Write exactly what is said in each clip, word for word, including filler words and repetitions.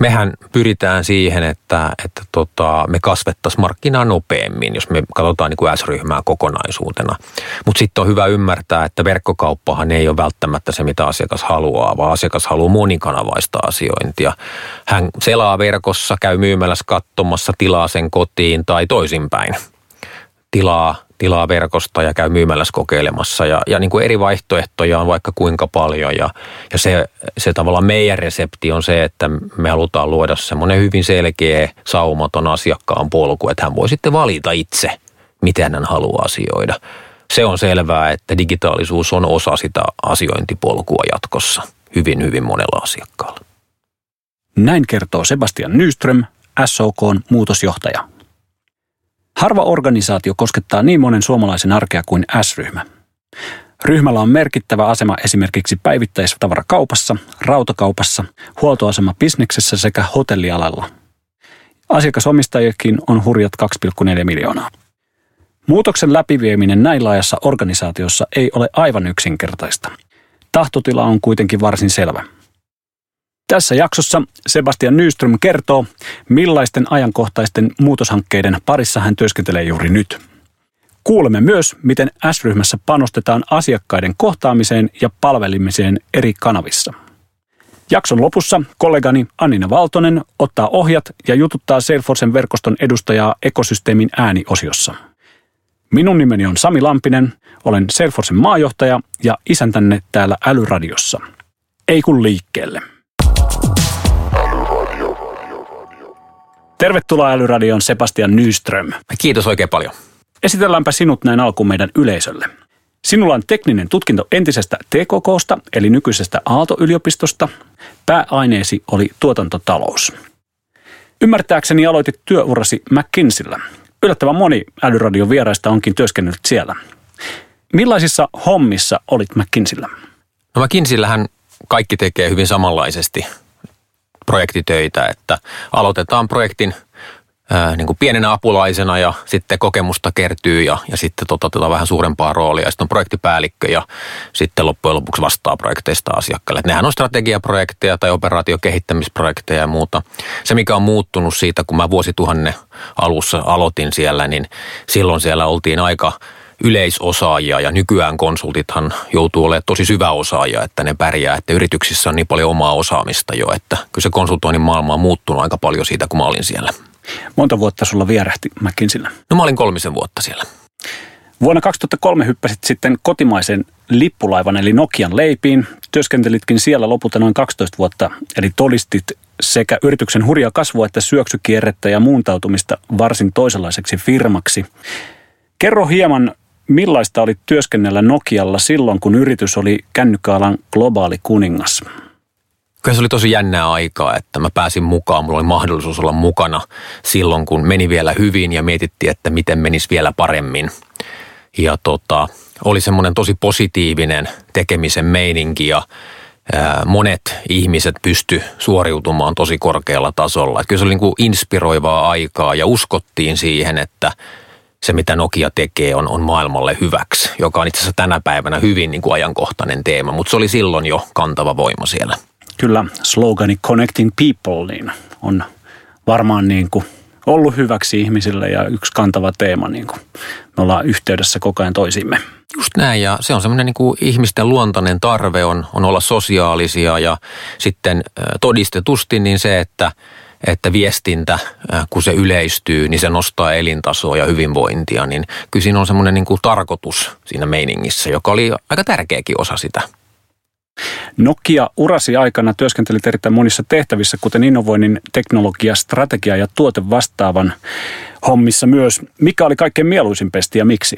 Mehän pyritään siihen, että, että tota, me kasvettaisiin markkinaa nopeammin, jos me katsotaan niin kuin S-ryhmää kokonaisuutena. Mutta sitten on hyvä ymmärtää, että verkkokauppahan ei ole välttämättä se, mitä asiakas haluaa, vaan asiakas haluaa monikanavaista asiointia. Hän selaa verkossa, käy myymälässä katsomassa, tilaa sen kotiin tai toisinpäin. Tilaa, tilaa verkosta ja käy myymälässä kokeilemassa. Ja, ja niin kuin eri vaihtoehtoja on vaikka kuinka paljon. Ja, ja se, se tavallaan meidän resepti on se, että me halutaan luoda semmoinen hyvin selkeä, saumaton asiakkaan polku, että hän voi sitten valita itse, miten hän haluaa asioida. Se on selvää, että digitaalisuus on osa sitä asiointipolkua jatkossa hyvin, hyvin monella asiakkaalla. Näin kertoo Sebastian Nyström, S O K:n muutosjohtaja. Harva organisaatio koskettaa niin monen suomalaisen arkea kuin S-ryhmä. Ryhmällä on merkittävä asema esimerkiksi päivittäistavarakaupassa, rautakaupassa, huoltoasemabisneksessä sekä hotellialalla. Asiakasomistajakin on hurjat kaksi pilkku neljä miljoonaa. Muutoksen läpivieminen näin laajassa organisaatiossa ei ole aivan yksinkertaista. Tahtotila on kuitenkin varsin selvä. Tässä jaksossa Sebastian Nyström kertoo, millaisten ajankohtaisten muutoshankkeiden parissa hän työskentelee juuri nyt. Kuulemme myös, miten S-ryhmässä panostetaan asiakkaiden kohtaamiseen ja palvelimiseen eri kanavissa. Jakson lopussa kollegani Annina Valtonen ottaa ohjat ja jututtaa Salesforcen verkoston edustajaa ekosysteemin ääniosiossa. Minun nimeni on Sami Lampinen, olen Salesforcen maajohtaja ja isäntänne täällä Älyradiossa. Ei kun liikkeelle. Tervetuloa Älyradioon Sebastian Nyström. Kiitos oikein paljon. Esitelläänpä sinut näin alkuun meidän yleisölle. Sinulla on tekninen tutkinto entisestä T K K:sta eli nykyisestä Aalto-yliopistosta. Pääaineesi oli tuotantotalous. Ymmärtääkseni aloitit työurasi McKinseyllä. Yllättävän moni Älyradion vieraista onkin työskennellyt siellä. Millaisissa hommissa olit McKinseyllä? No McKinseylähän kaikki tekee hyvin samanlaisesti projektitöitä, että aloitetaan projektin ää, niin kuin pienenä apulaisena ja sitten kokemusta kertyy ja, ja sitten toteutetaan vähän suurempaa roolia. Sitten on projektipäällikkö ja sitten loppujen lopuksi vastaa projekteista asiakkaille. Et nehän on strategiaprojekteja tai operaatiokehittämisprojekteja ja muuta. Se, mikä on muuttunut siitä, kun mä vuosituhannen alussa aloitin siellä, niin silloin siellä oltiin aika yleisosaajia ja nykyään konsultithan joutuu olemaan tosi syväosaajia, että ne pärjää, että yrityksissä on niin paljon omaa osaamista jo, että kyllä se konsultoinnin maailma on muuttunut aika paljon siitä, kun mä olin siellä. Monta vuotta sulla vierähti McKinseyllä? No mä olin kolmisen vuotta siellä. Vuonna kaksituhattakolme hyppäsit sitten kotimaisen lippulaivan eli Nokian leipiin. Työskentelitkin siellä lopulta noin kaksitoista vuotta, eli todistit sekä yrityksen hurjaa kasvua että syöksykierrettä ja muuntautumista varsin toisenlaiseksi firmaksi. Kerro hieman, millaista oli työskennellä Nokialla silloin, kun yritys oli kännykkäalan globaali kuningas? Kyllä se oli tosi jännää aikaa, että mä pääsin mukaan. Mulla oli mahdollisuus olla mukana silloin, kun meni vielä hyvin ja mietittiin, että miten menisi vielä paremmin. Ja tota, oli semmoinen tosi positiivinen tekemisen meininki ja ää, monet ihmiset pysty suoriutumaan tosi korkealla tasolla. Että kyllä se oli niin kuin inspiroivaa aikaa ja uskottiin siihen, että se, mitä Nokia tekee, on, on maailmalle hyväksi, joka on itse asiassa tänä päivänä hyvin niin kuin ajankohtainen teema, mutta se oli silloin jo kantava voima siellä. Kyllä, slogani Connecting People niin on varmaan niin kuin ollut hyväksi ihmisille ja yksi kantava teema. Niin kuin me ollaan yhteydessä koko ajan toisimme. Just näin, ja se on semmoinen niin kuin ihmisten luontainen tarve on, on olla sosiaalisia ja sitten todistetusti niin se, että että viestintä, kun se yleistyy, niin se nostaa elintasoa ja hyvinvointia, niin kyllä siinä on semmoinen niin kuin tarkoitus siinä meiningissä, joka oli aika tärkeäkin osa sitä. Nokia urasi aikana työskentelit erittäin monissa tehtävissä, kuten innovoinnin, teknologia, strategia ja tuote vastaavan hommissa myös. Mikä oli kaikkein mieluisin pesti ja miksi?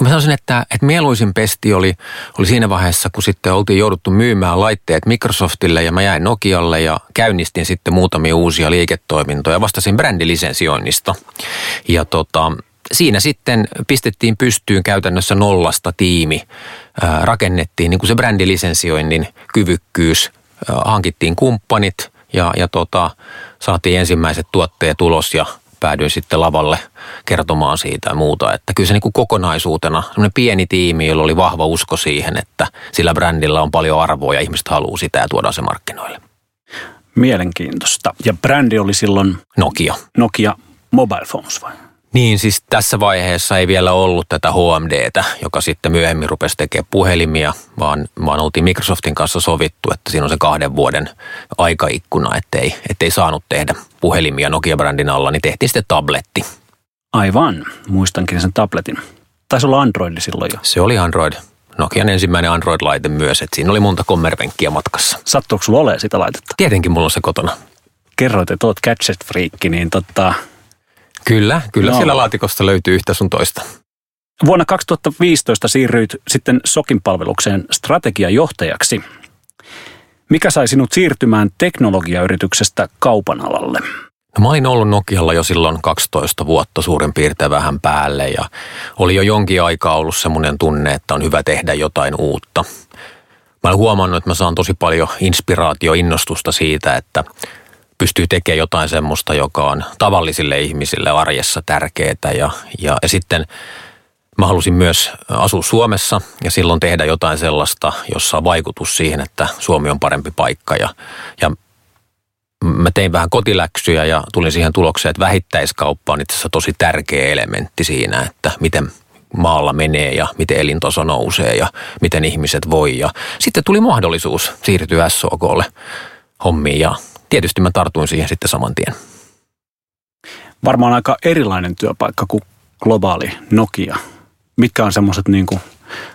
Mä sanoisin, että, että mieluisin pesti oli, oli siinä vaiheessa, kun sitten oltiin jouduttu myymään laitteet Microsoftille ja mä jäin Nokialle ja käynnistin sitten muutamia uusia liiketoimintoja. Vastasin brändilisensioinnista ja tota, siinä sitten pistettiin pystyyn käytännössä nollasta tiimi. Rakennettiin niin kuin se brändilisensioinnin kyvykkyys, hankittiin kumppanit ja, ja tota, saatiin ensimmäiset tuotteet ulos ja päädyin sitten lavalle kertomaan siitä ja muuta. Että kyllä se niin kuin kokonaisuutena, semmoinen pieni tiimi, jolla oli vahva usko siihen, että sillä brändillä on paljon arvoa ja ihmiset haluaa sitä ja tuodaan se markkinoille. Mielenkiintoista. Ja brändi oli silloin Nokia. Nokia Mobile Phones vai? Niin, siis tässä vaiheessa ei vielä ollut tätä H M D:tä, joka sitten myöhemmin rupesi tekemään puhelimia, vaan, vaan oltiin Microsoftin kanssa sovittu, että siinä on se kahden vuoden aikaikkuna, ettei, ettei saanut tehdä puhelimia Nokia-brändin alla, niin tehtiin sitten tabletti. Aivan, muistankin sen tabletin. Taisi olla Android silloin jo. Se oli Android. Nokian ensimmäinen Android-laite myös, että siinä oli monta kommervenkkiä matkassa. Sattuuko sulla olemaan sitä laitetta? Tietenkin mulla on se kotona. Kerroit, että oot gadget-friikki, niin totta... Kyllä, kyllä no. Siellä laatikosta löytyy yhtä sun toista. Vuonna kaksituhattaviisitoista siirryit sitten Sokin palvelukseen strategiajohtajaksi. Mikä sai sinut siirtymään teknologiayrityksestä kaupan alalle? No, mä olin ollut Nokialla jo silloin kaksitoista vuotta suurin piirtein vähän päälle ja oli jo jonkin aikaa ollut semmoinen tunne, että on hyvä tehdä jotain uutta. Mä olen huomannut, että mä saan tosi paljon inspiraatioinnostusta siitä, että pystyy tekemään jotain semmoista, joka on tavallisille ihmisille arjessa tärkeää. Ja, ja, ja sitten mä halusin myös asua Suomessa ja silloin tehdä jotain sellaista, jossa on vaikutus siihen, että Suomi on parempi paikka. Ja, ja mä tein vähän kotiläksyjä ja tulin siihen tulokseen, että vähittäiskauppa on itse asiassa tosi tärkeä elementti siinä, että miten maalla menee ja miten elintaso nousee ja miten ihmiset voi. Ja sitten tuli mahdollisuus siirtyä S O K:lle hommiin ja tietysti mä tartuin siihen sitten saman tien. Varmaan aika erilainen työpaikka kuin globaali Nokia. Mitkä on semmoiset niin kuin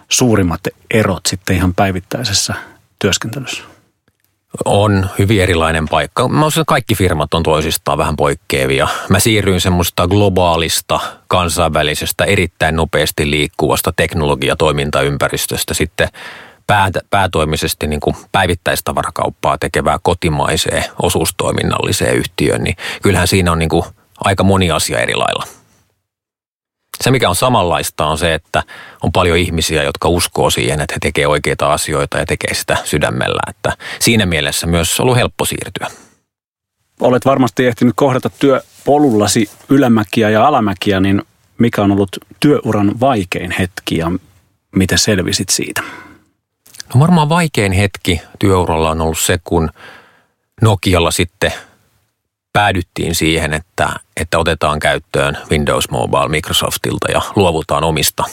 suurimmat erot sitten ihan päivittäisessä työskentelyssä? On hyvin erilainen paikka. Mä uskon, että kaikki firmat on toisistaan vähän poikkeavia. Mä siirryin semmoista globaalista, kansainvälisestä, erittäin nopeasti liikkuvasta teknologiatoimintaympäristöstä sitten päätoimisesti niin kuin päivittäistavarakauppaa tekevää kotimaiseen osuustoiminnalliseen yhtiöön, niin kyllähän siinä on niin kuin aika moni asia eri lailla. Se, mikä on samanlaista, on se, että on paljon ihmisiä, jotka uskoo siihen, että he tekee oikeita asioita ja tekee sitä sydämellä. Että siinä mielessä myös on ollut helppo siirtyä. Olet varmasti ehtinyt kohdata työpolullasi ylämäkiä ja alamäkiä, niin mikä on ollut työuran vaikein hetki ja miten selvisit siitä? No varmaan vaikein hetki työuralla on ollut se, kun Nokialla sitten päädyttiin siihen, että, että otetaan käyttöön Windows Mobile Microsoftilta ja luovutaan omista,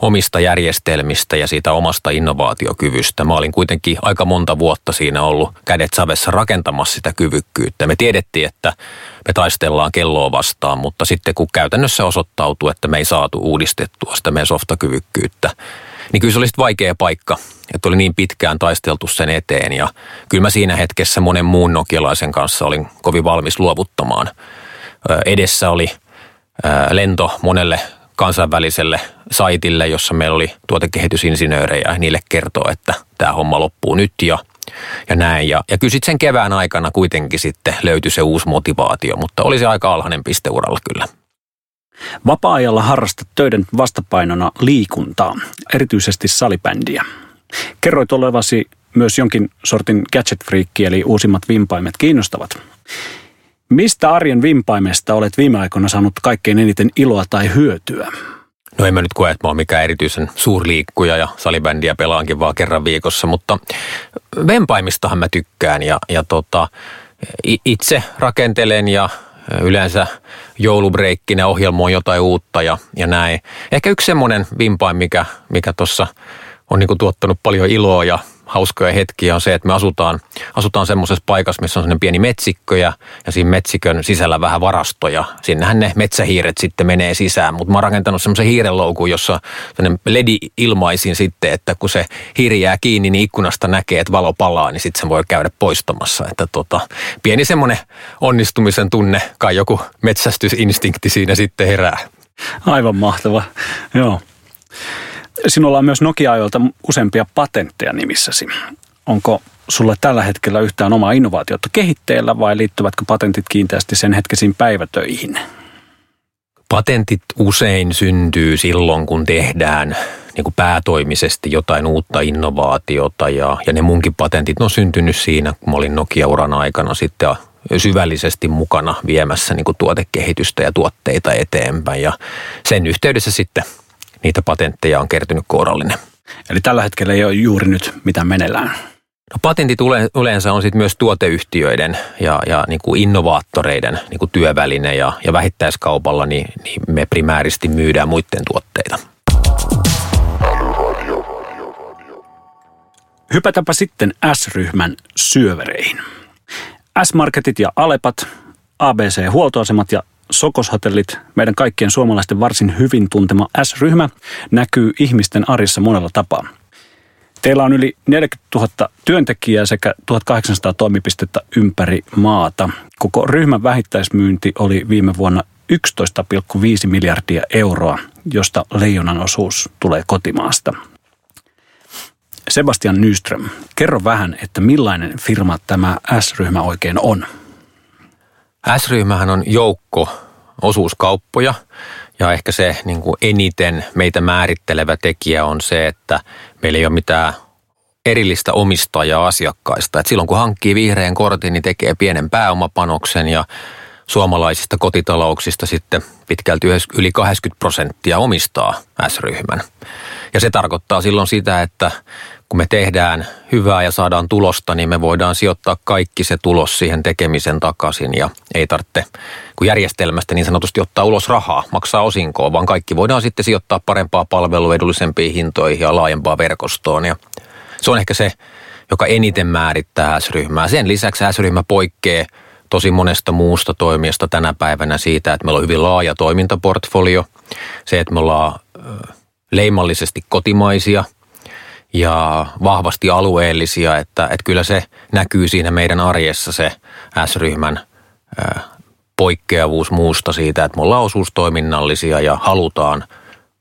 omista järjestelmistä ja siitä omasta innovaatiokyvystä. Mä olin kuitenkin aika monta vuotta siinä ollut kädet savessa rakentamassa sitä kyvykkyyttä. Me tiedettiin, että me taistellaan kelloa vastaan, mutta sitten kun käytännössä osoittautui, että me ei saatu uudistettua sitä meidän softakyvykkyyttä, niin kyllä se oli sitten vaikea paikka, että oli niin pitkään taisteltu sen eteen ja kyllä mä siinä hetkessä monen muun nokialaisen kanssa olin kovin valmis luovuttamaan. Edessä oli lento monelle kansainväliselle saitille, jossa meillä oli tuotekehitysinsinöörejä ja niille kertoo, että tämä homma loppuu nyt ja, ja näin. Ja, ja kyllä sitten sen kevään aikana kuitenkin sitten löytyi se uusi motivaatio, mutta oli se aika alhainen piste uralla kyllä. Vapaa-ajalla harrastat töiden vastapainona liikuntaa, erityisesti salibändiä. Kerroit olevasi myös jonkin sortin gadget-friikki, eli uusimmat vimpaimet kiinnostavat. Mistä arjen vimpaimesta olet viime aikoina saanut kaikkein eniten iloa tai hyötyä? No en mä nyt koe, että mä oon mikään erityisen suurliikkuja ja salibändiä pelaankin vaan kerran viikossa, mutta vempaimistahan mä tykkään ja, ja tota, itse rakentelen ja yleensä joulubreikkinä ohjelmoon jotain uutta ja, ja näin. Ehkä yksi semmoinen vimpain, mikä, mikä tuossa on niinku tuottanut paljon iloa ja hauskoja hetkiä on se, että me asutaan, asutaan semmoisessa paikassa, missä on semmoinen pieni metsikkö ja, ja siinä metsikön sisällä vähän varastoja. Sinnehän ne metsähiiret sitten menee sisään, mutta mä oon rakentanut semmoisen hiirenloukun, jossa ledi-ilmaisin sitten, että kun se hiiri jää kiinni, niin ikkunasta näkee, että valo palaa, niin sitten sen voi käydä poistamassa. Että tota, pieni semmoinen onnistumisen tunne, kai joku metsästysinstinkti siinä sitten herää. Aivan mahtava, joo. Sinulla on myös Nokia-ajoilta useampia patentteja nimissäsi. Onko sulla tällä hetkellä yhtään omaa innovaatiota kehitteillä vai liittyvätkö patentit kiinteästi sen hetkisiin päivätöihin? Patentit usein syntyy silloin, kun tehdään niin kuin päätoimisesti jotain uutta innovaatiota ja, ja ne munkin patentit on syntynyt siinä, kun mä olin Nokia-uran aikana sitten syvällisesti mukana viemässä niin kuin tuotekehitystä ja tuotteita eteenpäin ja sen yhteydessä sitten niitä patentteja on kertynyt kourallinen. Eli tällä hetkellä ei ole juuri nyt mitä meneillään. No, patentit yleensä on sitten myös tuoteyhtiöiden ja, ja niin kuin innovaattoreiden niin kuin työväline ja, ja vähittäiskaupalla niin, niin me primääristi myydään muiden tuotteita. Hypätäpä sitten S-ryhmän syövereihin. S-Marketit ja Alepat, A B C-huoltoasemat ja Sokoshotellit, meidän kaikkien suomalaisten varsin hyvin tuntema S-ryhmä, näkyy ihmisten arjessa monella tapaa. Teillä on yli neljäkymmentätuhatta työntekijää sekä tuhatkahdeksansataa toimipistettä ympäri maata. Koko ryhmän vähittäismyynti oli viime vuonna yksitoista pilkku viisi miljardia euroa, josta leijonan osuus tulee kotimaasta. Sebastian Nyström, kerro vähän, että millainen firma tämä S-ryhmä oikein on? S-ryhmähän on joukko osuuskauppoja ja ehkä se niin kuin eniten meitä määrittelevä tekijä on se, että meillä ei ole mitään erillistä omistajaa asiakkaista. Et silloin kun hankkii vihreän kortin, niin tekee pienen pääomapanoksen ja suomalaisista kotitalouksista sitten pitkälti yli kaksikymmentä prosenttia omistaa S-ryhmän. Ja se tarkoittaa silloin sitä, että kun me tehdään hyvää ja saadaan tulosta, niin me voidaan sijoittaa kaikki se tulos siihen tekemisen takaisin ja ei tarvitse kun järjestelmästä niin sanotusti ottaa ulos rahaa, maksaa osinkoa, vaan kaikki voidaan sitten sijoittaa parempaa palvelua, edullisempiin hintoihin ja laajempaan verkostoon. Ja se on ehkä se, joka eniten määrittää S-ryhmää. Sen lisäksi S-ryhmä poikkeaa tosi monesta muusta toimijasta tänä päivänä siitä, että meillä on hyvin laaja toimintaportfolio, se, että me ollaan leimallisesti kotimaisia ja vahvasti alueellisia, että, että kyllä se näkyy siinä meidän arjessa se S-ryhmän poikkeavuus muusta siitä, että me ollaan osuustoiminnallisia ja halutaan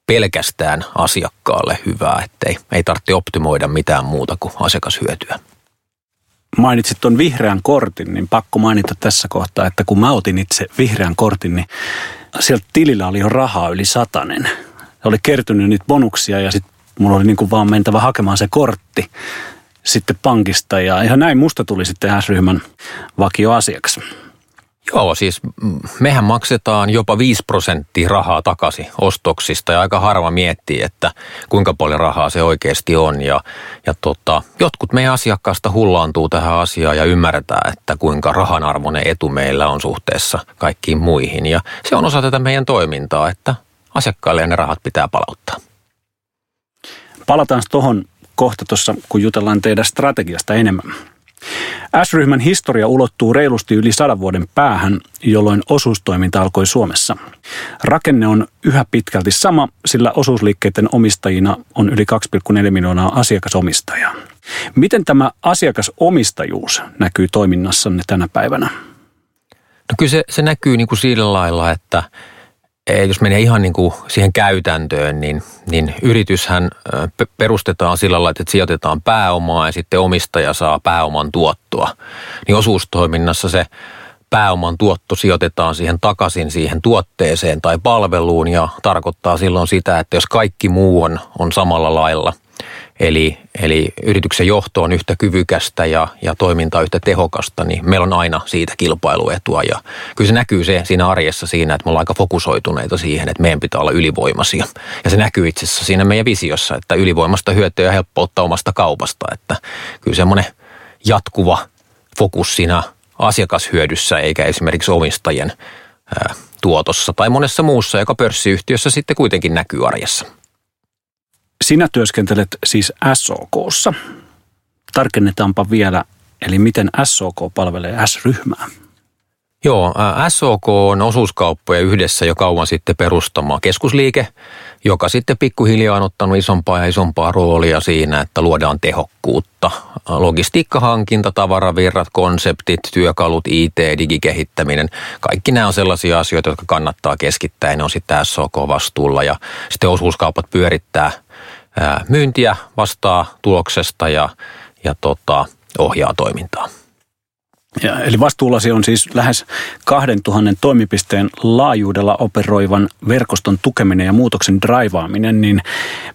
pelkästään asiakkaalle hyvää, ettei ei tarvitse optimoida mitään muuta kuin asiakashyötyä. Mainitsit tuon vihreän kortin, niin pakko mainita tässä kohtaa, että kun mä otin itse vihreän kortin, niin sieltä tilillä oli jo rahaa yli satanen. Se oli kertynyt niitä bonuksia ja sitten mulla oli niin kuin vaan mentävä hakemaan se kortti sitten pankista ja ihan näin musta tuli sitten S-ryhmän vakioasiakas. Joo, siis mehän maksetaan jopa viisi prosenttia rahaa takaisin ostoksista ja aika harva miettii, että kuinka paljon rahaa se oikeasti on. Ja, ja tota, jotkut meidän asiakkaasta hullaantuu tähän asiaan ja ymmärtää, että kuinka rahanarvoinen etu meillä on suhteessa kaikkiin muihin. Ja se on osa tätä meidän toimintaa, että asiakkaille ne rahat pitää palauttaa. Palataan tuohon kohta tuossa, kun jutellaan teidän strategiasta enemmän. S-ryhmän historia ulottuu reilusti yli sadan vuoden päähän, jolloin osuustoiminta alkoi Suomessa. Rakenne on yhä pitkälti sama, sillä osuusliikkeiden omistajina on yli kaksi pilkku neljä miljoonaa asiakasomistajaa. Miten tämä asiakasomistajuus näkyy toiminnassanne tänä päivänä? No kyllä se, se näkyy niin kuin sillä lailla, että jos menee ihan niin kuin siihen käytäntöön, niin, niin yrityshän perustetaan sillä lailla, että sijoitetaan pääomaa ja sitten omistaja saa pääoman tuottoa. Niin osuustoiminnassa se pääoman tuotto sijoitetaan siihen takaisin siihen tuotteeseen tai palveluun ja tarkoittaa silloin sitä, että jos kaikki muu on, on samalla lailla, eli, eli yrityksen johto on yhtä kyvykästä ja, ja toiminta yhtä tehokasta, niin meillä on aina siitä kilpailuetua. Ja kyllä se näkyy se siinä arjessa siinä, että me ollaan aika fokusoituneita siihen, että meidän pitää olla ylivoimaisia. Ja se näkyy itse asiassa siinä meidän visiossa, että ylivoimasta hyötyä ja helppoutta omasta kaupasta. Että kyllä semmoinen jatkuva fokus siinä asiakashyödyssä eikä esimerkiksi omistajien ää, tuotossa tai monessa muussa, joka pörssiyhtiössä sitten kuitenkin näkyy arjessa. Sinä työskentelet siis S O K:ssa. Tarkennetaanpa vielä, eli miten S O K palvelee S-ryhmää? Joo, S O K on osuuskauppoja yhdessä jo kauan sitten perustama keskusliike, joka sitten pikkuhiljaa on ottanut isompaa ja isompaa roolia siinä, että luodaan tehokkuutta. Logistiikkahankinta, tavaravirrat, konseptit, työkalut, I T, digikehittäminen, kaikki nämä on sellaisia asioita, jotka kannattaa keskittää ja ne on sitten S O K-vastuulla ja sitten osuuskaupat pyörittää myyntiä, vastaa tuloksesta ja, ja tota, ohjaa toimintaa. Ja, eli vastuullasi on siis lähes kaksituhatta toimipisteen laajuudella operoivan verkoston tukeminen ja muutoksen draivaaminen, niin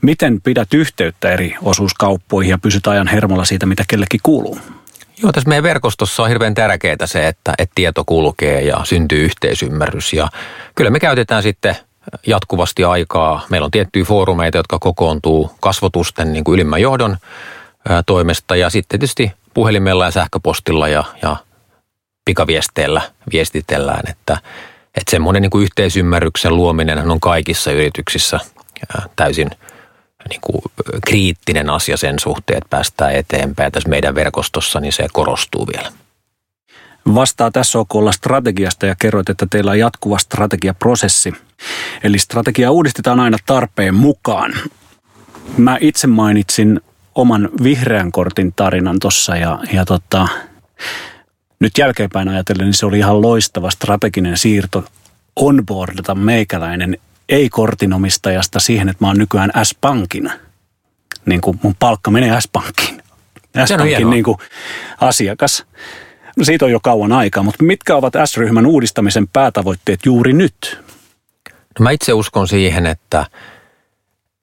miten pidät yhteyttä eri osuuskauppoihin ja pysyt ajan hermolla siitä, mitä kellekin kuuluu? Joo, tässä meidän verkostossa on hirveän tärkeää se, että, että tieto kulkee ja syntyy yhteisymmärrys ja kyllä me käytetään sitten jatkuvasti aikaa. Meillä on tiettyjä foorumeita, jotka kokoontuu kasvotusten niin kuin ylimmän johdon ää, toimesta ja sitten tietysti puhelimella ja sähköpostilla ja, ja pikaviesteillä viestitellään, että, että semmoinen niin kuin yhteisymmärryksen luominen on kaikissa yrityksissä ää, täysin niin kuin kriittinen asia sen suhteen, että päästään eteenpäin. Tässä meidän verkostossa niin se korostuu vielä. Vastaa tässä S O K:lla strategiasta ja kerroit, että teillä on jatkuva strategiaprosessi. Eli strategiaa uudistetaan aina tarpeen mukaan. Mä itse mainitsin oman vihreän kortin tarinan tuossa ja, ja tota, nyt jälkeenpäin ajatellen, niin se oli ihan loistava strateginen siirto onboardata meikäläinen ei-kortinomistajasta siihen, että mä oon nykyään S-Pankin. Niin kuin mun palkka menee S-Pankkiin. S-Pankin niin kuin asiakas. No siitä on jo kauan aikaa, mutta mitkä ovat S-ryhmän uudistamisen päätavoitteet juuri nyt? No mä itse uskon siihen, että,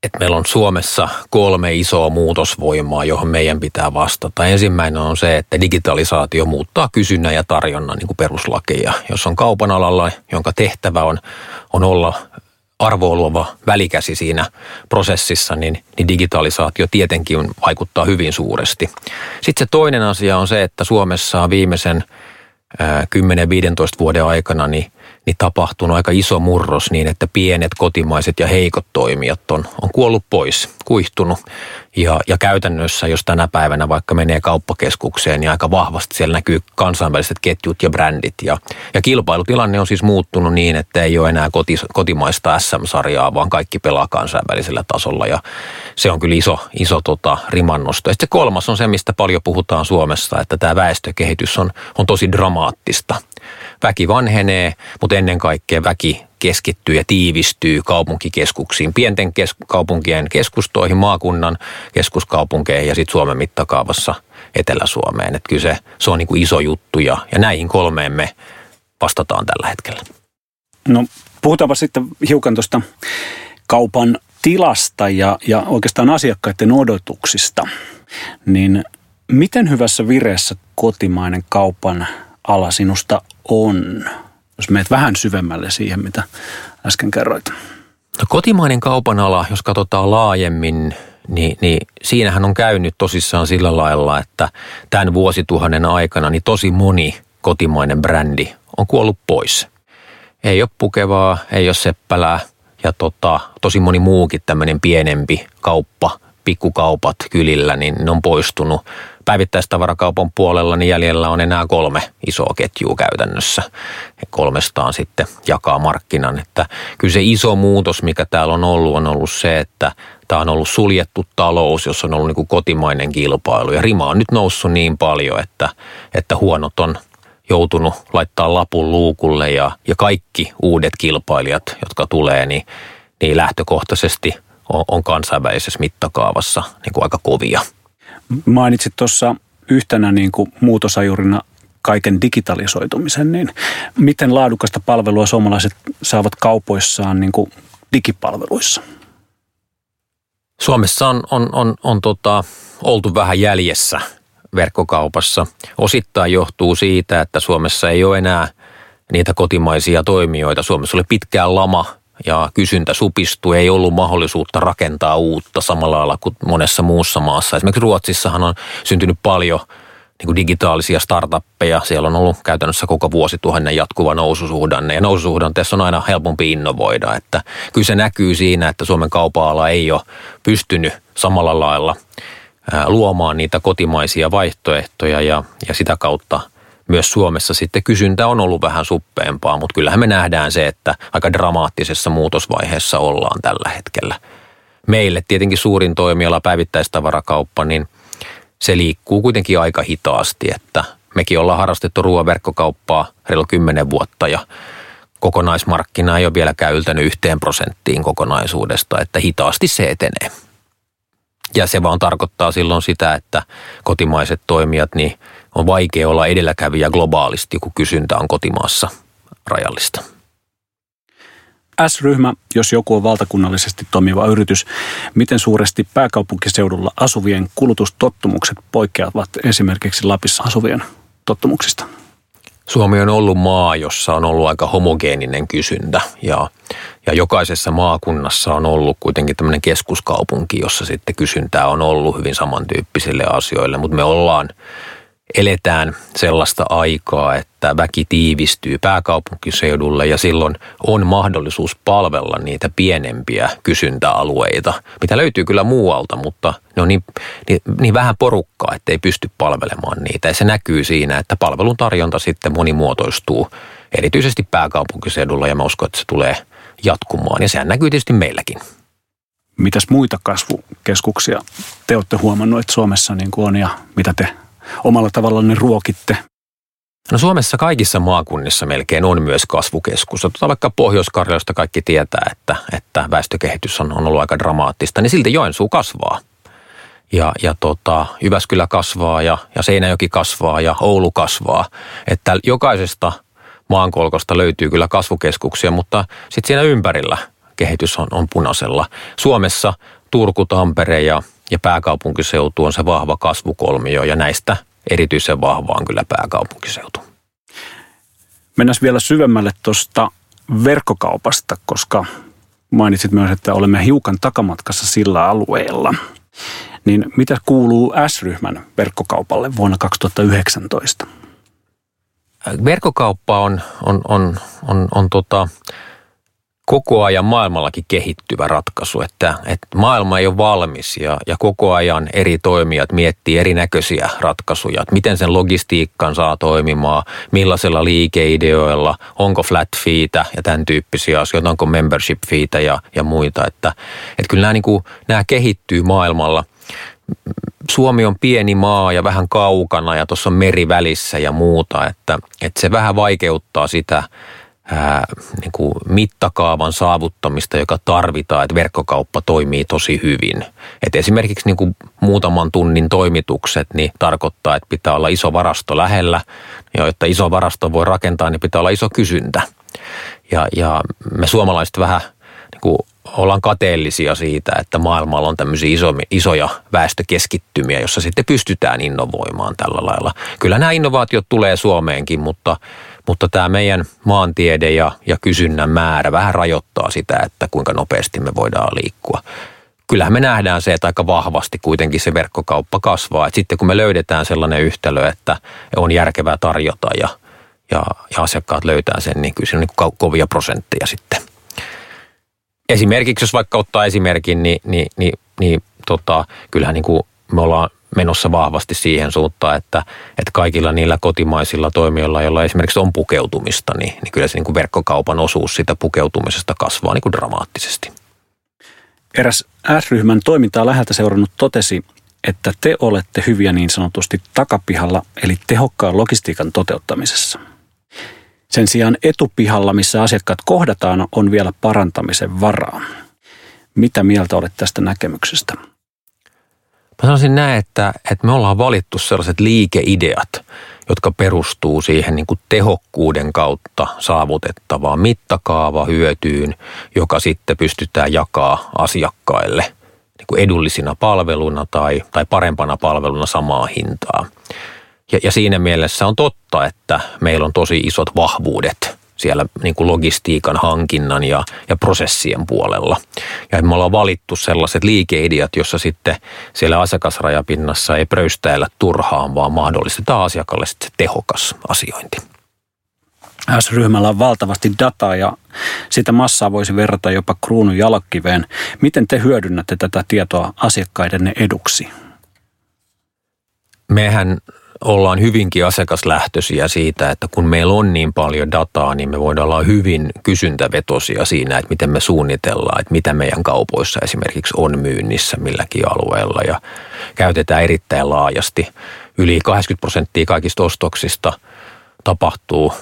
että meillä on Suomessa kolme isoa muutosvoimaa, johon meidän pitää vastata. Ensimmäinen on se, että digitalisaatio muuttaa kysynnän ja tarjonnan niin kuin peruslakia. Jos on kaupan alalla, jonka tehtävä on, on olla arvoa luova välikäsi siinä prosessissa, niin, niin digitalisaatio tietenkin vaikuttaa hyvin suuresti. Sitten se toinen asia on se, että Suomessa on viimeisen kymmenen viisitoista vuoden aikana niin, niin tapahtunut aika iso murros niin, että pienet kotimaiset ja heikot toimijat on, on kuollut pois, kuihtunut. Ja, ja käytännössä, jos tänä päivänä vaikka menee kauppakeskukseen, niin aika vahvasti siellä näkyy kansainväliset ketjut ja brändit. Ja, ja kilpailutilanne on siis muuttunut niin, että ei ole enää koti, kotimaista S M-sarjaa, vaan kaikki pelaa kansainvälisellä tasolla. Ja se on kyllä iso, iso tota, rimannosto. Ja sitten kolmas on se, mistä paljon puhutaan Suomessa, että tämä väestökehitys on, on tosi dramaattista. Väki vanhenee, mutta ennen kaikkea väki keskittyy ja tiivistyy kaupunkikeskuksiin, pienten kes- kaupunkien keskustoihin, maakunnan keskuskaupunkeihin ja sitten Suomen mittakaavassa Etelä-Suomeen. Et kyllä se, se on niinku iso juttu ja, ja näihin kolmeen me vastataan tällä hetkellä. No puhutaanpa sitten hiukan tuosta kaupan tilasta ja, ja oikeastaan asiakkaiden odotuksista. Niin miten hyvässä vireessä kotimainen kaupan ala sinusta on? Jos menet vähän syvemmälle siihen, mitä äsken kerroit. No, kotimainen kaupan ala, jos katsotaan laajemmin, niin, niin siinähän on käynyt tosissaan sillä lailla, että tämän vuosituhannen aikana niin tosi moni kotimainen brändi on kuollut pois. Ei ole Pukevaa, ei ole Seppälää ja tota, tosi moni muukin tämmöinen pienempi kauppa, pikkukaupat kylillä, niin ne on poistunut. Päivittäistavarakaupan puolella niin jäljellä on enää kolme isoa ketjua käytännössä. Kolmestaan sitten jakaa markkinan. Että kyllä se iso muutos, mikä täällä on ollut, on ollut se, että tämä on ollut suljettu talous, jossa on ollut niin kuin kotimainen kilpailu. Ja rima on nyt noussut niin paljon, että, että huonot on joutunut laittaa lapun luukulle ja, ja kaikki uudet kilpailijat, jotka tulee, niin, niin lähtökohtaisesti on, on kansainvälisessä mittakaavassa niin kuin aika kovia. Mainitsit tuossa yhtenä niin kuin muutosajurina kaiken digitalisoitumisen, niin miten laadukasta palvelua suomalaiset saavat kaupoissaan niin kuin digipalveluissa? Suomessa on, on, on, on tota, oltu vähän jäljessä verkkokaupassa. Osittain johtuu siitä, että Suomessa ei ole enää niitä kotimaisia toimijoita. Suomessa oli pitkään lama. Ja kysyntä supistui, ei ollut mahdollisuutta rakentaa uutta samalla lailla kuin monessa muussa maassa. Esimerkiksi Ruotsissahan on syntynyt paljon niin kuin digitaalisia startuppeja. Siellä on ollut käytännössä koko vuosituhannen jatkuva noususuhdanne. Ja noususuhdanteessa on aina helpompi innovoida. Että kyllä se näkyy siinä, että Suomen kaupan ala ei ole pystynyt samalla lailla luomaan niitä kotimaisia vaihtoehtoja ja, ja sitä kautta myös Suomessa sitten kysyntä on ollut vähän suppeempaa, mutta kyllähän me nähdään se, että aika dramaattisessa muutosvaiheessa ollaan tällä hetkellä. Meille tietenkin suurin toimiala päivittäistavarakauppa, niin se liikkuu kuitenkin aika hitaasti, että mekin ollaan harrastettu ruoan verkkokauppaa reilu kymmenen vuotta ja kokonaismarkkina ei ole vielä yltänyt yhteen prosenttiin kokonaisuudesta, että hitaasti se etenee. Ja se vaan tarkoittaa silloin sitä, että kotimaiset toimijat niin on vaikea olla edelläkävijä globaalisti, kun kysyntä on kotimaassa rajallista. S-ryhmä, jos joku on valtakunnallisesti toimiva yritys, miten suuresti pääkaupunkiseudulla asuvien kulutustottumukset poikkeavat esimerkiksi Lapissa asuvien tottumuksista? Suomi on ollut maa, jossa on ollut aika homogeeninen kysyntä ja, ja jokaisessa maakunnassa on ollut kuitenkin tämmöinen keskuskaupunki, jossa sitten kysyntää on ollut hyvin samantyyppisille asioille, mutta me ollaan, eletään sellaista aikaa, että väki tiivistyy pääkaupunkiseudulle ja silloin on mahdollisuus palvella niitä pienempiä kysyntäalueita, mitä löytyy kyllä muualta, mutta ne on niin, niin, niin vähän porukkaa, että ei pysty palvelemaan niitä. Ja se näkyy siinä, että palvelun tarjonta sitten monimuotoistuu erityisesti pääkaupunkiseudulla ja mä uskon, että se tulee jatkumaan ja sehän näkyy tietysti meilläkin. Mitäs muita kasvukeskuksia te olette huomannut, että Suomessa niin kuin on ja mitä te omalla tavallaan ne ruokitte? No Suomessa kaikissa maakunnissa melkein on myös kasvukeskus. Tuota vaikka Pohjois-Karjalasta kaikki tietää, että, että väestökehitys on, on ollut aika dramaattista, niin silti Joensuu kasvaa. Ja, ja tota, Jyväskylä kasvaa ja, ja Seinäjoki kasvaa ja Oulu kasvaa. Että jokaisesta maankolkosta löytyy kyllä kasvukeskuksia, mutta sitten siinä ympärillä kehitys on, on punaisella. Suomessa Turku, Tampere ja Ja pääkaupunkiseutu on se vahva kasvukolmio ja näistä erityisen vahva on kyllä pääkaupunkiseutu. Mennään vielä syvemmälle tuosta verkkokaupasta, koska mainitsit myös, että olemme hiukan takamatkassa sillä alueella. Niin mitä kuuluu S-ryhmän verkkokaupalle vuonna kaksituhattayhdeksäntoista? Verkkokauppa on, on, on, on, on tota... koko ajan maailmallakin kehittyvä ratkaisu, että, että maailma ei ole valmis ja, ja koko ajan eri toimijat miettii erinäköisiä ratkaisuja, että miten sen logistiikkan saa toimimaan, millaisella liikeideoilla, onko flat feetä ja tämän tyyppisiä asioita, onko membership feetä ja, ja muita, että, että kyllä nämä, niin kuin, nämä kehittyy maailmalla. Suomi on pieni maa ja vähän kaukana ja tuossa on meri välissä ja muuta, että, että se vähän vaikeuttaa sitä, Ää, niin kuin mittakaavan saavuttamista, joka tarvitaan, että verkkokauppa toimii tosi hyvin. Et esimerkiksi niin kuin muutaman tunnin toimitukset niin tarkoittaa, että pitää olla iso varasto lähellä, ja jotta iso varasto voi rakentaa, niin pitää olla iso kysyntä. Ja, ja me suomalaiset vähän niin kuin ollaan kateellisia siitä, että maailmalla on tämmöisiä iso, isoja väestökeskittymiä, jossa sitten pystytään innovoimaan tällä lailla. Kyllä nämä innovaatiot tulee Suomeenkin, mutta Mutta tämä meidän maantiede ja, ja kysynnän määrä vähän rajoittaa sitä, että kuinka nopeasti me voidaan liikkua. Kyllähän me nähdään se, että aika vahvasti kuitenkin se verkkokauppa kasvaa. Et sitten kun me löydetään sellainen yhtälö, että on järkevää tarjota ja, ja, ja asiakkaat löytää sen, niin kyllä siinä on niin kovia prosentteja sitten. Esimerkiksi, jos vaikka ottaa esimerkin, niin, niin, niin, niin tota, kyllähän niin kuin me ollaan menossa vahvasti siihen suuntaan, että, että kaikilla niillä kotimaisilla toimijoilla, joilla esimerkiksi on pukeutumista, niin, niin kyllä se niin kuin verkkokaupan osuus sitä pukeutumisesta kasvaa niin kuin dramaattisesti. Eräs S-ryhmän toimintaa läheltä seurannut totesi, että te olette hyviä niin sanotusti takapihalla, eli tehokkaan logistiikan toteuttamisessa. Sen sijaan etupihalla, missä asiakkaat kohdataan, on vielä parantamisen varaa. Mitä mieltä olet tästä näkemyksestä? Mä sanoisin näin, että, että me ollaan valittu sellaiset liikeideat, jotka perustuu siihen niin kuin tehokkuuden kautta saavutettavaan mittakaavahyötyyn, joka sitten pystytään jakaa asiakkaille niin kuin edullisina palveluna tai, tai parempana palveluna samaa hintaa. Ja, ja siinä mielessä on totta, että meillä on tosi isot vahvuudet siellä niin kuin logistiikan, hankinnan ja, ja prosessien puolella. Ja me ollaan valittu sellaiset liikeideat, jossa sitten siellä asiakasrajapinnassa ei pröystäillä turhaan, vaan mahdollistetaan asiakkaalle sitten tehokas asiointi. S-ryhmällä on valtavasti dataa ja sitä massaa voisi verrata jopa kruunun jalokiveen. Miten te hyödynnätte tätä tietoa asiakkaidenne eduksi? Mehän ollaan hyvinkin asiakaslähtöisiä siitä, että kun meillä on niin paljon dataa, niin me voidaan olla hyvin kysyntävetoisia siinä, että miten me suunnitellaan, että mitä meidän kaupoissa esimerkiksi on myynnissä milläkin alueella ja käytetään erittäin laajasti. Yli kahdeksankymmentä prosenttia kaikista ostoksista tapahtuu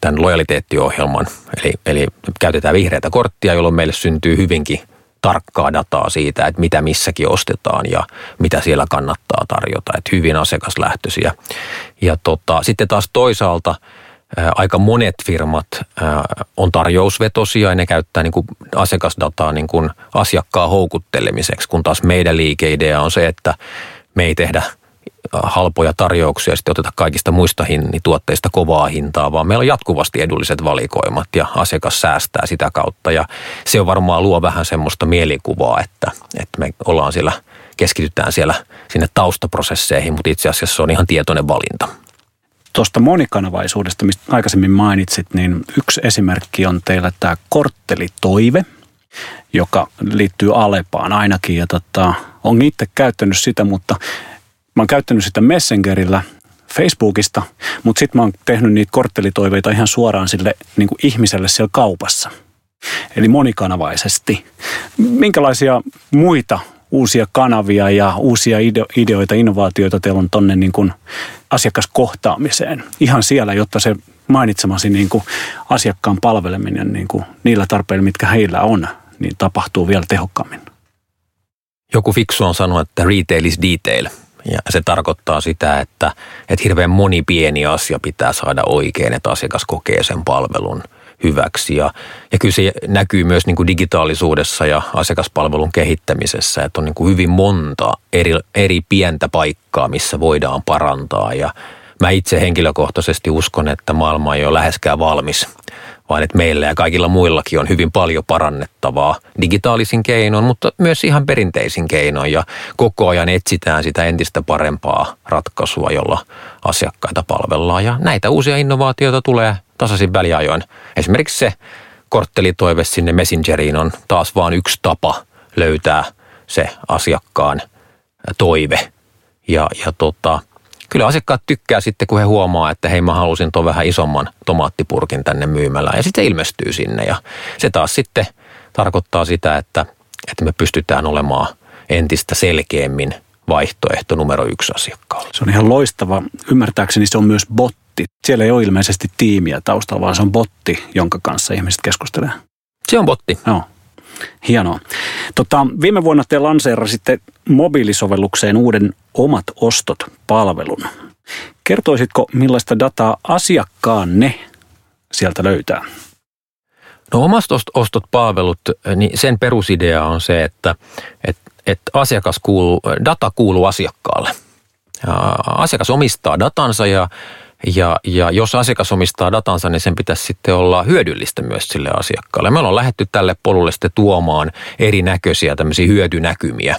tämän lojaliteettiohjelman, eli, eli käytetään vihreätä korttia, jolloin meille syntyy hyvinkin tarkkaa dataa siitä, että mitä missäkin ostetaan ja mitä siellä kannattaa tarjota. Että hyvin asiakaslähtöisiä. Ja tota, sitten taas toisaalta ää, aika monet firmat ää, on tarjousvetosia ja ne käyttää niin kuin asiakasdataa niin kuin asiakkaan houkuttelemiseksi, kun taas meidän liikeidea on se, että me ei tehdä halpoja tarjouksia ja sitten oteta kaikista muista hinni, tuotteista kovaa hintaa, vaan meillä on jatkuvasti edulliset valikoimat ja asiakas säästää sitä kautta. Ja se on varmaan luo vähän semmoista mielikuvaa, että, että me ollaan siellä, keskitytään siellä sinne taustaprosesseihin, mutta itse asiassa se on ihan tietoinen valinta. Tuosta monikanavaisuudesta, mistä aikaisemmin mainitsit, niin yksi esimerkki on teillä tämä korttelitoive, joka liittyy Alepaan ainakin ja tota, olen itse käyttänyt sitä, mutta mä oon käyttänyt sitä Messengerillä Facebookista, mutta sitten mä oon tehnyt niitä korttelitoiveita ihan suoraan sille niin kuin ihmiselle siellä kaupassa. Eli monikanavaisesti. Minkälaisia muita uusia kanavia ja uusia ideoita, innovaatioita teillä on tonne niin kuin asiakaskohtaamiseen? Ihan siellä, jotta se mainitsemasi niin kuin asiakkaan palveleminen niin kuin niillä tarpeilla, mitkä heillä on, niin tapahtuu vielä tehokkaammin. Joku fiksu on sanonut, että retail is detail. Ja se tarkoittaa sitä, että, että hirveän moni pieni asia pitää saada oikein, että asiakas kokee sen palvelun hyväksi. Ja, ja kyllä se näkyy myös niin kuin digitaalisuudessa ja asiakaspalvelun kehittämisessä, että on niin kuin hyvin monta eri, eri pientä paikkaa, missä voidaan parantaa. Ja mä itse henkilökohtaisesti uskon, että maailma ei ole läheskään valmis, vaan että meillä ja kaikilla muillakin on hyvin paljon parannettavaa digitaalisin keinoin, mutta myös ihan perinteisin keinoin. Ja koko ajan etsitään sitä entistä parempaa ratkaisua, jolla asiakkaita palvellaan. Ja näitä uusia innovaatioita tulee tasaisin väliajoin. Esimerkiksi se korttelitoive sinne Messengeriin on taas vaan yksi tapa löytää se asiakkaan toive. Ja, ja tota... Kyllä asiakkaat tykkää sitten, kun he huomaa, että hei, mä halusin tuon vähän isomman tomaattipurkin tänne myymälään. Ja sitten se ilmestyy sinne ja se taas sitten tarkoittaa sitä, että, että me pystytään olemaan entistä selkeämmin vaihtoehto numero yksi asiakkaalle. Se on ihan loistava. Ymmärtääkseni se on myös botti. Siellä ei ole ilmeisesti tiimiä taustalla, vaan se on botti, jonka kanssa ihmiset keskustelee. Se on botti. Joo. Hienoa. Tota, viime vuonna te lanseerasitte mobiilisovellukseen uuden omat ostot-palvelun. Kertoisitko, millaista dataa asiakkaanne sieltä löytää? No omat ostot-palvelut, niin sen perusidea on se, että, että, että asiakas kuuluu, data kuuluu asiakkaalle. Asiakas omistaa datansa ja Ja, ja jos asiakas omistaa datansa, niin sen pitäisi sitten olla hyödyllistä myös sille asiakkaalle. Me ollaan lähdetty tälle polulle sitten tuomaan erinäköisiä tämmöisiä hyötynäkymiä.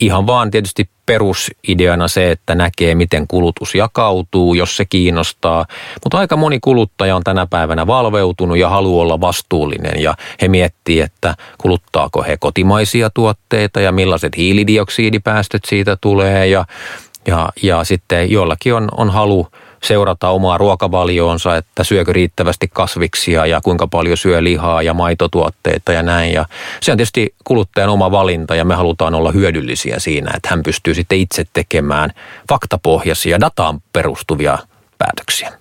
Ihan vaan tietysti perusideana se, että näkee miten kulutus jakautuu, jos se kiinnostaa. Mutta aika moni kuluttaja on tänä päivänä valveutunut ja haluaa olla vastuullinen. Ja he miettii, että kuluttaako he kotimaisia tuotteita ja millaiset hiilidioksidipäästöt siitä tulee. Ja, ja, ja sitten jollakin on, on halu seurata omaa ruokavalioonsa, että syökö riittävästi kasviksia ja kuinka paljon syö lihaa ja maitotuotteita ja näin. Ja se on tietysti kuluttajan oma valinta ja me halutaan olla hyödyllisiä siinä, että hän pystyy sitten itse tekemään faktapohjaisia, dataan perustuvia päätöksiä.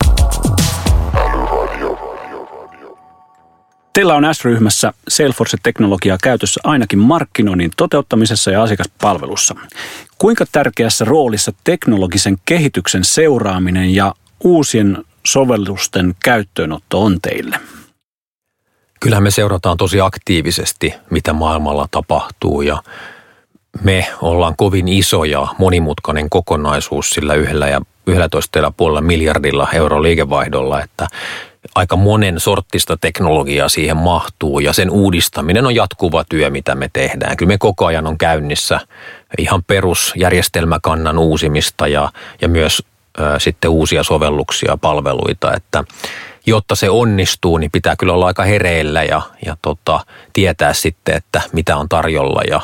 Teillä on S-ryhmässä Salesforce-teknologiaa käytössä ainakin markkinoinnin toteuttamisessa ja asiakaspalvelussa. Kuinka tärkeässä roolissa teknologisen kehityksen seuraaminen ja uusien sovellusten käyttöönotto on teille? Kyllähän me seurataan tosi aktiivisesti, mitä maailmalla tapahtuu ja me ollaan kovin iso ja monimutkainen kokonaisuus sillä yhdellä ja yksitoista pilkku viisi miljardilla euron liikevaihdolla, että aika monen sorttista teknologiaa siihen mahtuu ja sen uudistaminen on jatkuva työ, mitä me tehdään. Kyllä me koko ajan on käynnissä ihan perusjärjestelmäkannan uusimista ja, ja myös ä, sitten uusia sovelluksia, palveluita. Että, jotta se onnistuu, niin pitää kyllä olla aika hereillä ja, ja tota, tietää sitten, että mitä on tarjolla ja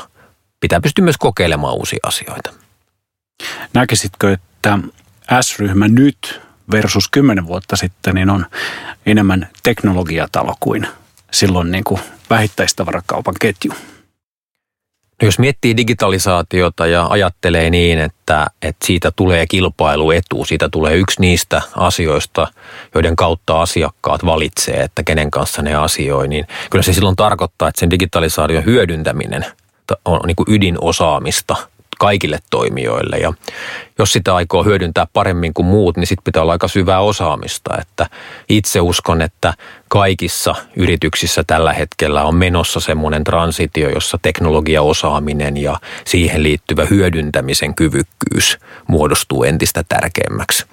pitää pystyä myös kokeilemaan uusia asioita. Näkisitkö, että S-ryhmä nyt versus kymmenen vuotta sitten, niin on enemmän teknologiatalo kuin silloin niin kuin vähittäistavarakaupan ketju. No jos miettii digitalisaatiota ja ajattelee niin, että, että siitä tulee kilpailuetu, siitä tulee yksi niistä asioista, joiden kautta asiakkaat valitsee, että kenen kanssa ne asioi, niin kyllä se silloin tarkoittaa, että sen digitalisaation hyödyntäminen on niin kuin ydinosaamista kaikille toimijoille. Ja jos sitä aikoo hyödyntää paremmin kuin muut, niin sitten pitää olla aika syvää osaamista. Että itse uskon, että kaikissa yrityksissä tällä hetkellä on menossa semmoinen transitio, jossa teknologiaosaaminen ja siihen liittyvä hyödyntämisen kyvykkyys muodostuu entistä tärkeämmäksi.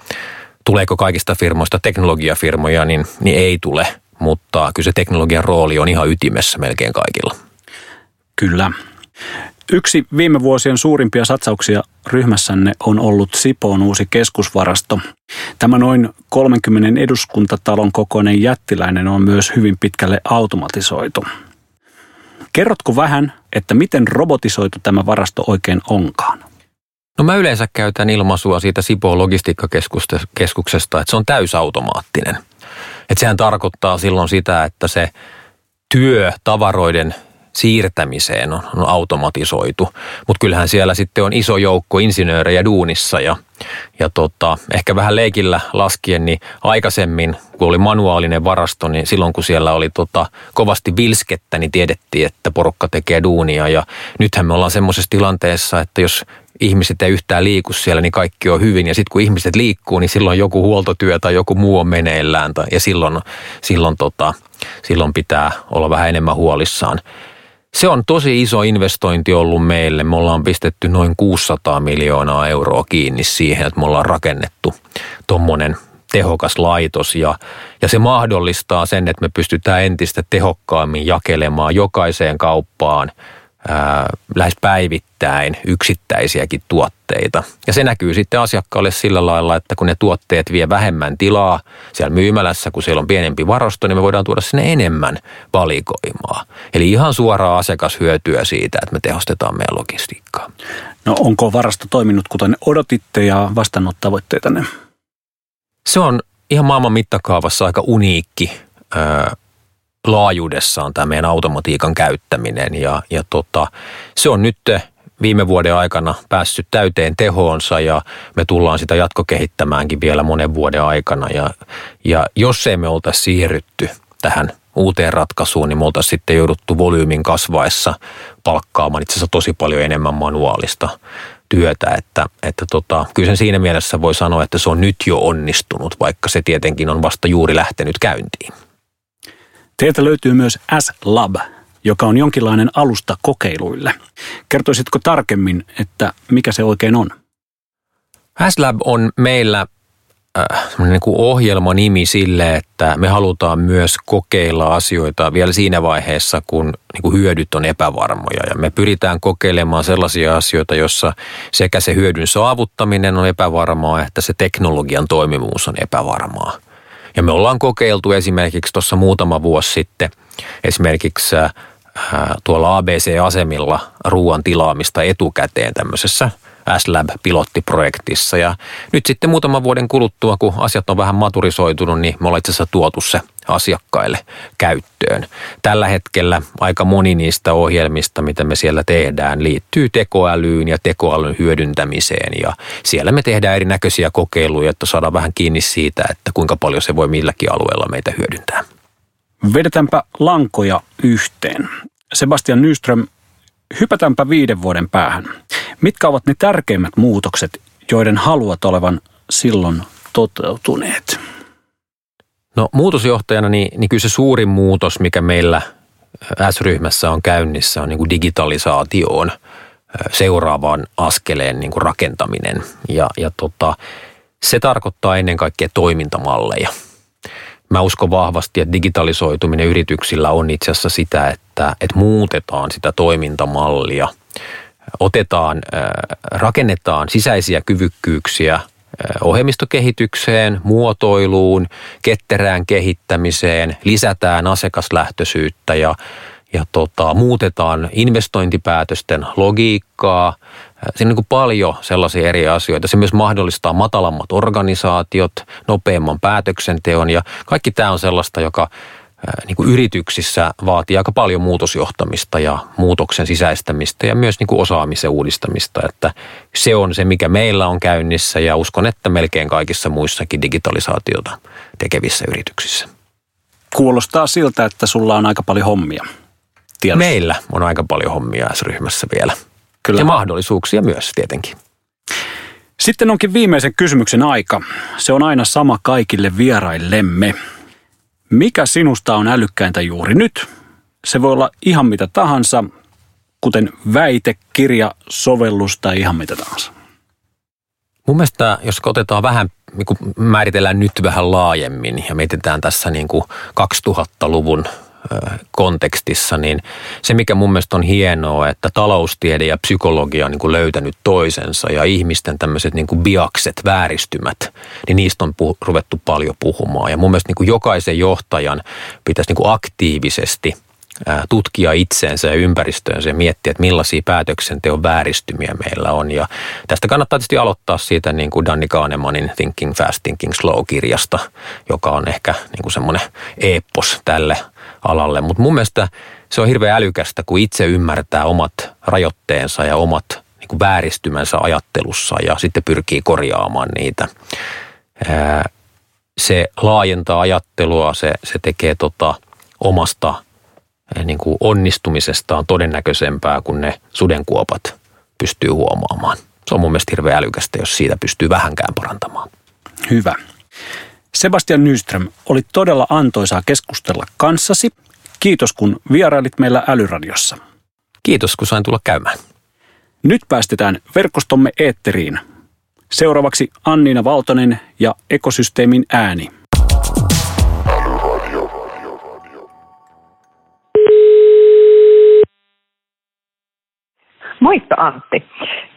Tuleeko kaikista firmoista teknologiafirmoja, niin, niin ei tule, mutta kyllä se teknologian rooli on ihan ytimessä melkein kaikilla. Kyllä. Yksi viime vuosien suurimpia satsauksia ryhmässänne on ollut Sipoon uusi keskusvarasto. Tämä noin kolmenkymmenen eduskuntatalon kokoinen jättiläinen on myös hyvin pitkälle automatisoitu. Kerrotko vähän, että miten robotisoitu tämä varasto oikein onkaan? No mä yleensä käytän ilmaisua siitä Sipoon logistiikkakeskuksesta, että se on täysautomaattinen. Että sehän tarkoittaa silloin sitä, että se työ tavaroiden siirtämiseen on, on automatisoitu, mutta kyllähän siellä sitten on iso joukko insinöörejä duunissa ja, ja tota, ehkä vähän leikillä laskien, niin aikaisemmin kun oli manuaalinen varasto, niin silloin kun siellä oli tota, kovasti vilskettä, niin tiedettiin, että porukka tekee duunia ja nythän me ollaan semmoisessa tilanteessa, että jos ihmiset ei yhtään liiku siellä, niin kaikki on hyvin ja sitten kun ihmiset liikkuu, niin silloin joku huoltotyö tai joku muu on meneillään ja silloin, silloin, tota, silloin pitää olla vähän enemmän huolissaan. Se on tosi iso investointi ollut meille. Me ollaan pistetty noin kuusisataa miljoonaa euroa kiinni siihen, että me ollaan rakennettu tuommoinen tehokas laitos. Ja, ja se mahdollistaa sen, että me pystytään entistä tehokkaammin jakelemaan jokaiseen kauppaan ää, lähes päivittäin yksittäisiäkin tuotteita. Ja se näkyy sitten asiakkaalle sillä lailla, että kun ne tuotteet vie vähemmän tilaa siellä myymälässä, kun siellä on pienempi varasto, niin me voidaan tuoda sinne enemmän valikoimaa. Eli ihan suoraa asiakashyötyä siitä, että me tehostetaan meidän logistiikkaa. No onko varasto toiminut kuten odotitte ja vastannut tavoitteitanne? Se on ihan maailman mittakaavassa aika uniikki öö, laajuudessaan tämä meidän automatiikan käyttäminen ja, ja tota, se on nyt viime vuoden aikana päässyt täyteen tehoonsa ja me tullaan sitä jatkokehittämäänkin vielä monen vuoden aikana ja, ja jos ei me oltaisi siirrytty tähän uuteen ratkaisuun, niin me oltaisiin sitten jouduttu volyymin kasvaessa palkkaamaan itse asiassa tosi paljon enemmän manuaalista työtä, että, että tota, kyllä sen siinä mielessä voi sanoa, että se on nyt jo onnistunut, vaikka se tietenkin on vasta juuri lähtenyt käyntiin. Teiltä löytyy myös S-Lab, joka on jonkinlainen alusta kokeiluille. Kertoisitko tarkemmin, että mikä se oikein on? S-Lab on meillä äh, niin kuin ohjelmanimi sille, että me halutaan myös kokeilla asioita vielä siinä vaiheessa, kun niin kuin hyödyt on epävarmoja. Ja me pyritään kokeilemaan sellaisia asioita, joissa sekä se hyödyn saavuttaminen on epävarmaa, että se teknologian toimivuus on epävarmaa. Ja me ollaan kokeiltu esimerkiksi tuossa muutama vuosi sitten esimerkiksi ää, tuolla A B C-asemilla ruoan tilaamista etukäteen tämmöisessä S-Lab-pilottiprojektissa. Ja nyt sitten muutaman vuoden kuluttua, kun asiat on vähän maturisoitunut, niin me ollaan itse asiassa tuotu se asiakkaille käyttöön. Tällä hetkellä aika moni niistä ohjelmista, mitä me siellä tehdään, liittyy tekoälyyn ja tekoälyn hyödyntämiseen. Ja siellä me tehdään erinäköisiä kokeiluja, että saadaan vähän kiinni siitä, että kuinka paljon se voi milläkin alueella meitä hyödyntää. Vedetäänpä lankoja yhteen. Sebastian Nyström, hypätäänpä viiden vuoden päähän. Mitkä ovat ne tärkeimmät muutokset, joiden haluat olevan silloin toteutuneet? No muutosjohtajana niin, niin kyllä se suurin muutos, mikä meillä S-ryhmässä on käynnissä, on niin kuin digitalisaatioon seuraavan askeleen niin kuin rakentaminen. Ja, ja tota, se tarkoittaa ennen kaikkea toimintamalleja. Mä uskon vahvasti, että digitalisoituminen yrityksillä on itse asiassa sitä, että, että muutetaan sitä toimintamallia. Otetaan, rakennetaan sisäisiä kyvykkyyksiä ohjelmistokehitykseen, muotoiluun, ketterään kehittämiseen, lisätään asiakaslähtöisyyttä ja, ja tota, muutetaan investointipäätösten logiikkaa. Siinä on niin paljon sellaisia eri asioita. Se myös mahdollistaa matalammat organisaatiot, nopeamman päätöksenteon ja kaikki tämä on sellaista, joka niin kuin yrityksissä vaatii aika paljon muutosjohtamista ja muutoksen sisäistämistä ja myös niin kuin osaamisen uudistamista. Että se on se, mikä meillä on käynnissä ja uskon, että melkein kaikissa muissakin digitalisaatiota tekevissä yrityksissä. Kuulostaa siltä, että sulla on aika paljon hommia. Tiedossa. Meillä on aika paljon hommia S-ryhmässä vielä. Kyllä. Ja mahdollisuuksia myös tietenkin. Sitten onkin viimeisen kysymyksen aika. Se on aina sama kaikille vieraillemme. Mikä sinusta on älykkäintä juuri nyt? Se voi olla ihan mitä tahansa, kuten väite, kirja, sovellus tai ihan mitä tahansa. Mun mielestä, jos otetaan vähän, niin kuin määritellään nyt vähän laajemmin ja mietitään tässä niin kuin kaksituhattaluvun kontekstissa, niin se mikä mun mielestä on hienoa, että taloustiede ja psykologia on niin kuin löytänyt toisensa ja ihmisten tämmöiset niin kuin biakset, vääristymät, niin niistä on puh- ruvettu paljon puhumaan. Ja mun mielestä niin kuin jokaisen johtajan pitäisi niin kuin aktiivisesti tutkia itseensä ja ympäristöönsä ja miettiä, että millaisia päätöksenteon vääristymiä meillä on. Ja tästä kannattaa tietysti aloittaa siitä niin kuin Daniel Kahnemanin Thinking Fast, Thinking Slow-kirjasta, joka on ehkä niin kuin semmoinen eepos tälle alalle. Mutta mun mielestä se on hirveän älykästä, kun itse ymmärtää omat rajoitteensa ja omat niin kuin vääristymänsä ajattelussa ja sitten pyrkii korjaamaan niitä. Se laajentaa ajattelua, se, se tekee tota omasta niin kuin onnistumisesta on todennäköisempää, kun ne sudenkuopat pystyy huomaamaan. Se on mun mielestä hirveän älykästä, jos siitä pystyy vähänkään parantamaan. Hyvä. Sebastian Nyström, oli todella antoisaa keskustella kanssasi. Kiitos, kun vierailit meillä Älyradiossa. Kiitos, kun sain tulla käymään. Nyt päästetään verkostomme eetteriin. Seuraavaksi Annina Valtonen ja ekosysteemin ääni. Moikka Antti.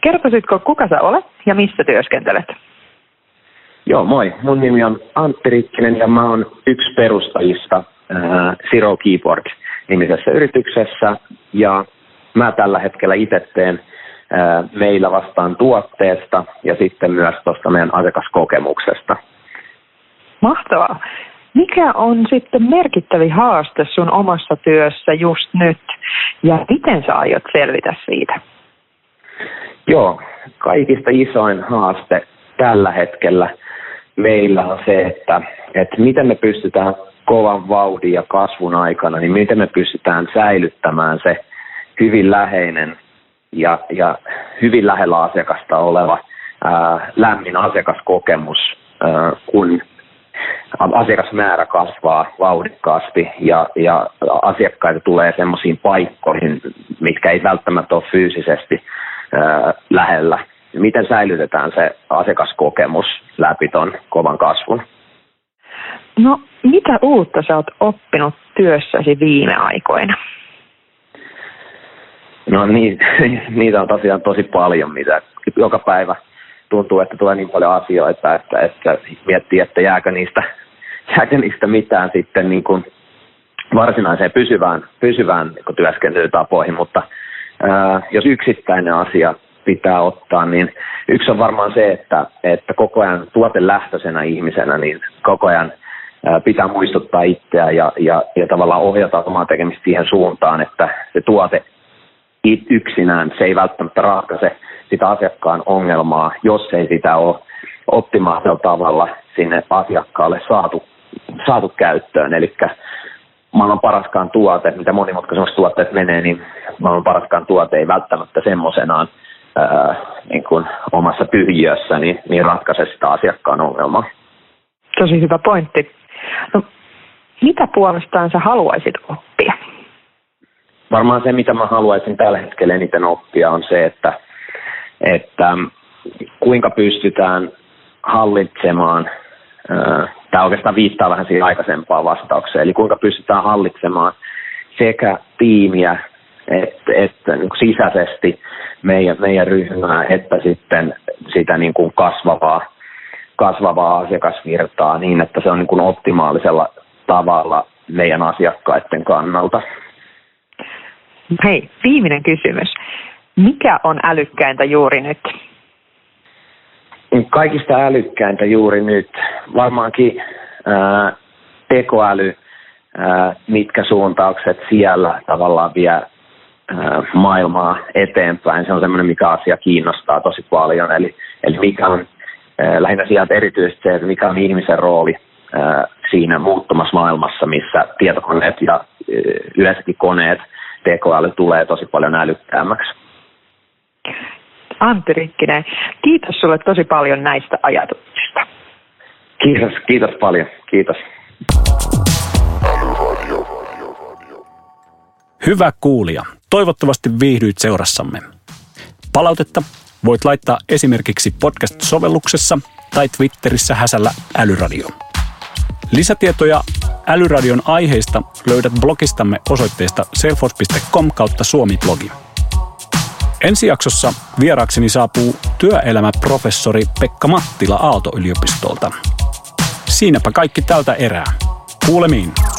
Kertoisitko, kuka sä olet ja missä työskentelet? Joo, moi. Mun nimi on Antti Rikkinen ja mä oon yksi perustajista ää, Zero Keyboard-nimisessä yrityksessä. Ja mä tällä hetkellä itse teen ää, meillä vastaan tuotteesta ja sitten myös tuosta meidän asiakaskokemuksesta. Mahtavaa. Mikä on sitten merkittävin haaste sun omassa työssä just nyt ja miten sä aiot selvitä siitä? Joo, kaikista isoin haaste tällä hetkellä meillä on se, että, että miten me pystytään kovan vauhdin ja kasvun aikana, niin miten me pystytään säilyttämään se hyvin läheinen ja, ja hyvin lähellä asiakasta oleva ää, lämmin asiakaskokemus, ää, kun asiakasmäärä kasvaa vauhdikkaasti ja, ja asiakkaita tulee semmoisiin paikkoihin, mitkä ei välttämättä ole fyysisesti ää, lähellä. Miten säilytetään se asiakaskokemus läpi ton kovan kasvun? No, mitä uutta sä oot oppinut työssäsi viime aikoina? No niitä, niitä on tosiaan tosi paljon, mitä joka päivä tuntuu, että tulee niin paljon asioita, että, että miettii, että jääkö niistä, jääkö niistä mitään sitten niin kuin varsinaiseen pysyvään, pysyvään niin kuin työskentelytapoihin, mutta ää, jos yksittäinen asia pitää ottaa, niin yksi on varmaan se, että, että koko ajan tuotelähtöisenä ihmisenä, niin koko ajan pitää muistuttaa itseä ja, ja, ja tavallaan ohjata omaa tekemistä siihen suuntaan, että se tuote yksinään, se ei välttämättä ratkaise sitä asiakkaan ongelmaa, jos ei sitä ole optimaalisella tavalla sinne asiakkaalle saatu, saatu käyttöön. Eli maailman paraskaan tuote, mitä monimutkaisemmassa tuotteessa menee, niin maailman paraskaan tuote ei välttämättä semmoisenaan Öö, niin kuin omassa tyhjiössä, niin, niin ratkaise sitä asiakkaan ongelmaa. Tosi hyvä pointti. No, mitä puolestaan sä haluaisit oppia? Varmaan se, mitä mä haluaisin tällä hetkellä eniten oppia, on se, että, että kuinka pystytään hallitsemaan, öö, tämä oikeastaan viittaa vähän siihen aikaisempaan vastaukseen, eli kuinka pystytään hallitsemaan sekä tiimiä, että et, niin sisäisesti meidän, meidän ryhmää, että sitten sitä niin kuin kasvavaa, kasvavaa asiakasvirtaa niin, että se on niin kuin optimaalisella tavalla meidän asiakkaiden kannalta. Hei, viimeinen kysymys. Mikä on älykkäintä juuri nyt? Kaikista älykkäintä juuri nyt. Varmaankin ää, tekoäly mitkä suuntaukset siellä tavallaan vie maailmaa eteenpäin. Se on semmoinen, mikä asia kiinnostaa tosi paljon. Eli, eli mikä on lähinnä sieltä erityisesti se, että mikä on ihmisen rooli siinä muuttumassa maailmassa, missä tietokoneet ja yleensäkin koneet, tekoäly tulee tosi paljon älykkäämmäksi. Antti Rikkinen, kiitos sulle tosi paljon näistä ajatuksista. Kiitos, kiitos paljon. Kiitos. Hyvä kuulija, toivottavasti viihdyit seurassamme. Palautetta voit laittaa esimerkiksi podcast-sovelluksessa tai Twitterissä häsällä älyradio. Lisätietoja Älyradion aiheista löydät blogistamme osoitteesta salesforce piste com kautta suomi-blogi. Ensi jaksossa vieraakseni saapuu työelämäprofessori Pekka Mattila Aalto-yliopistolta. Siinäpä kaikki tältä erää. Kuulemiin!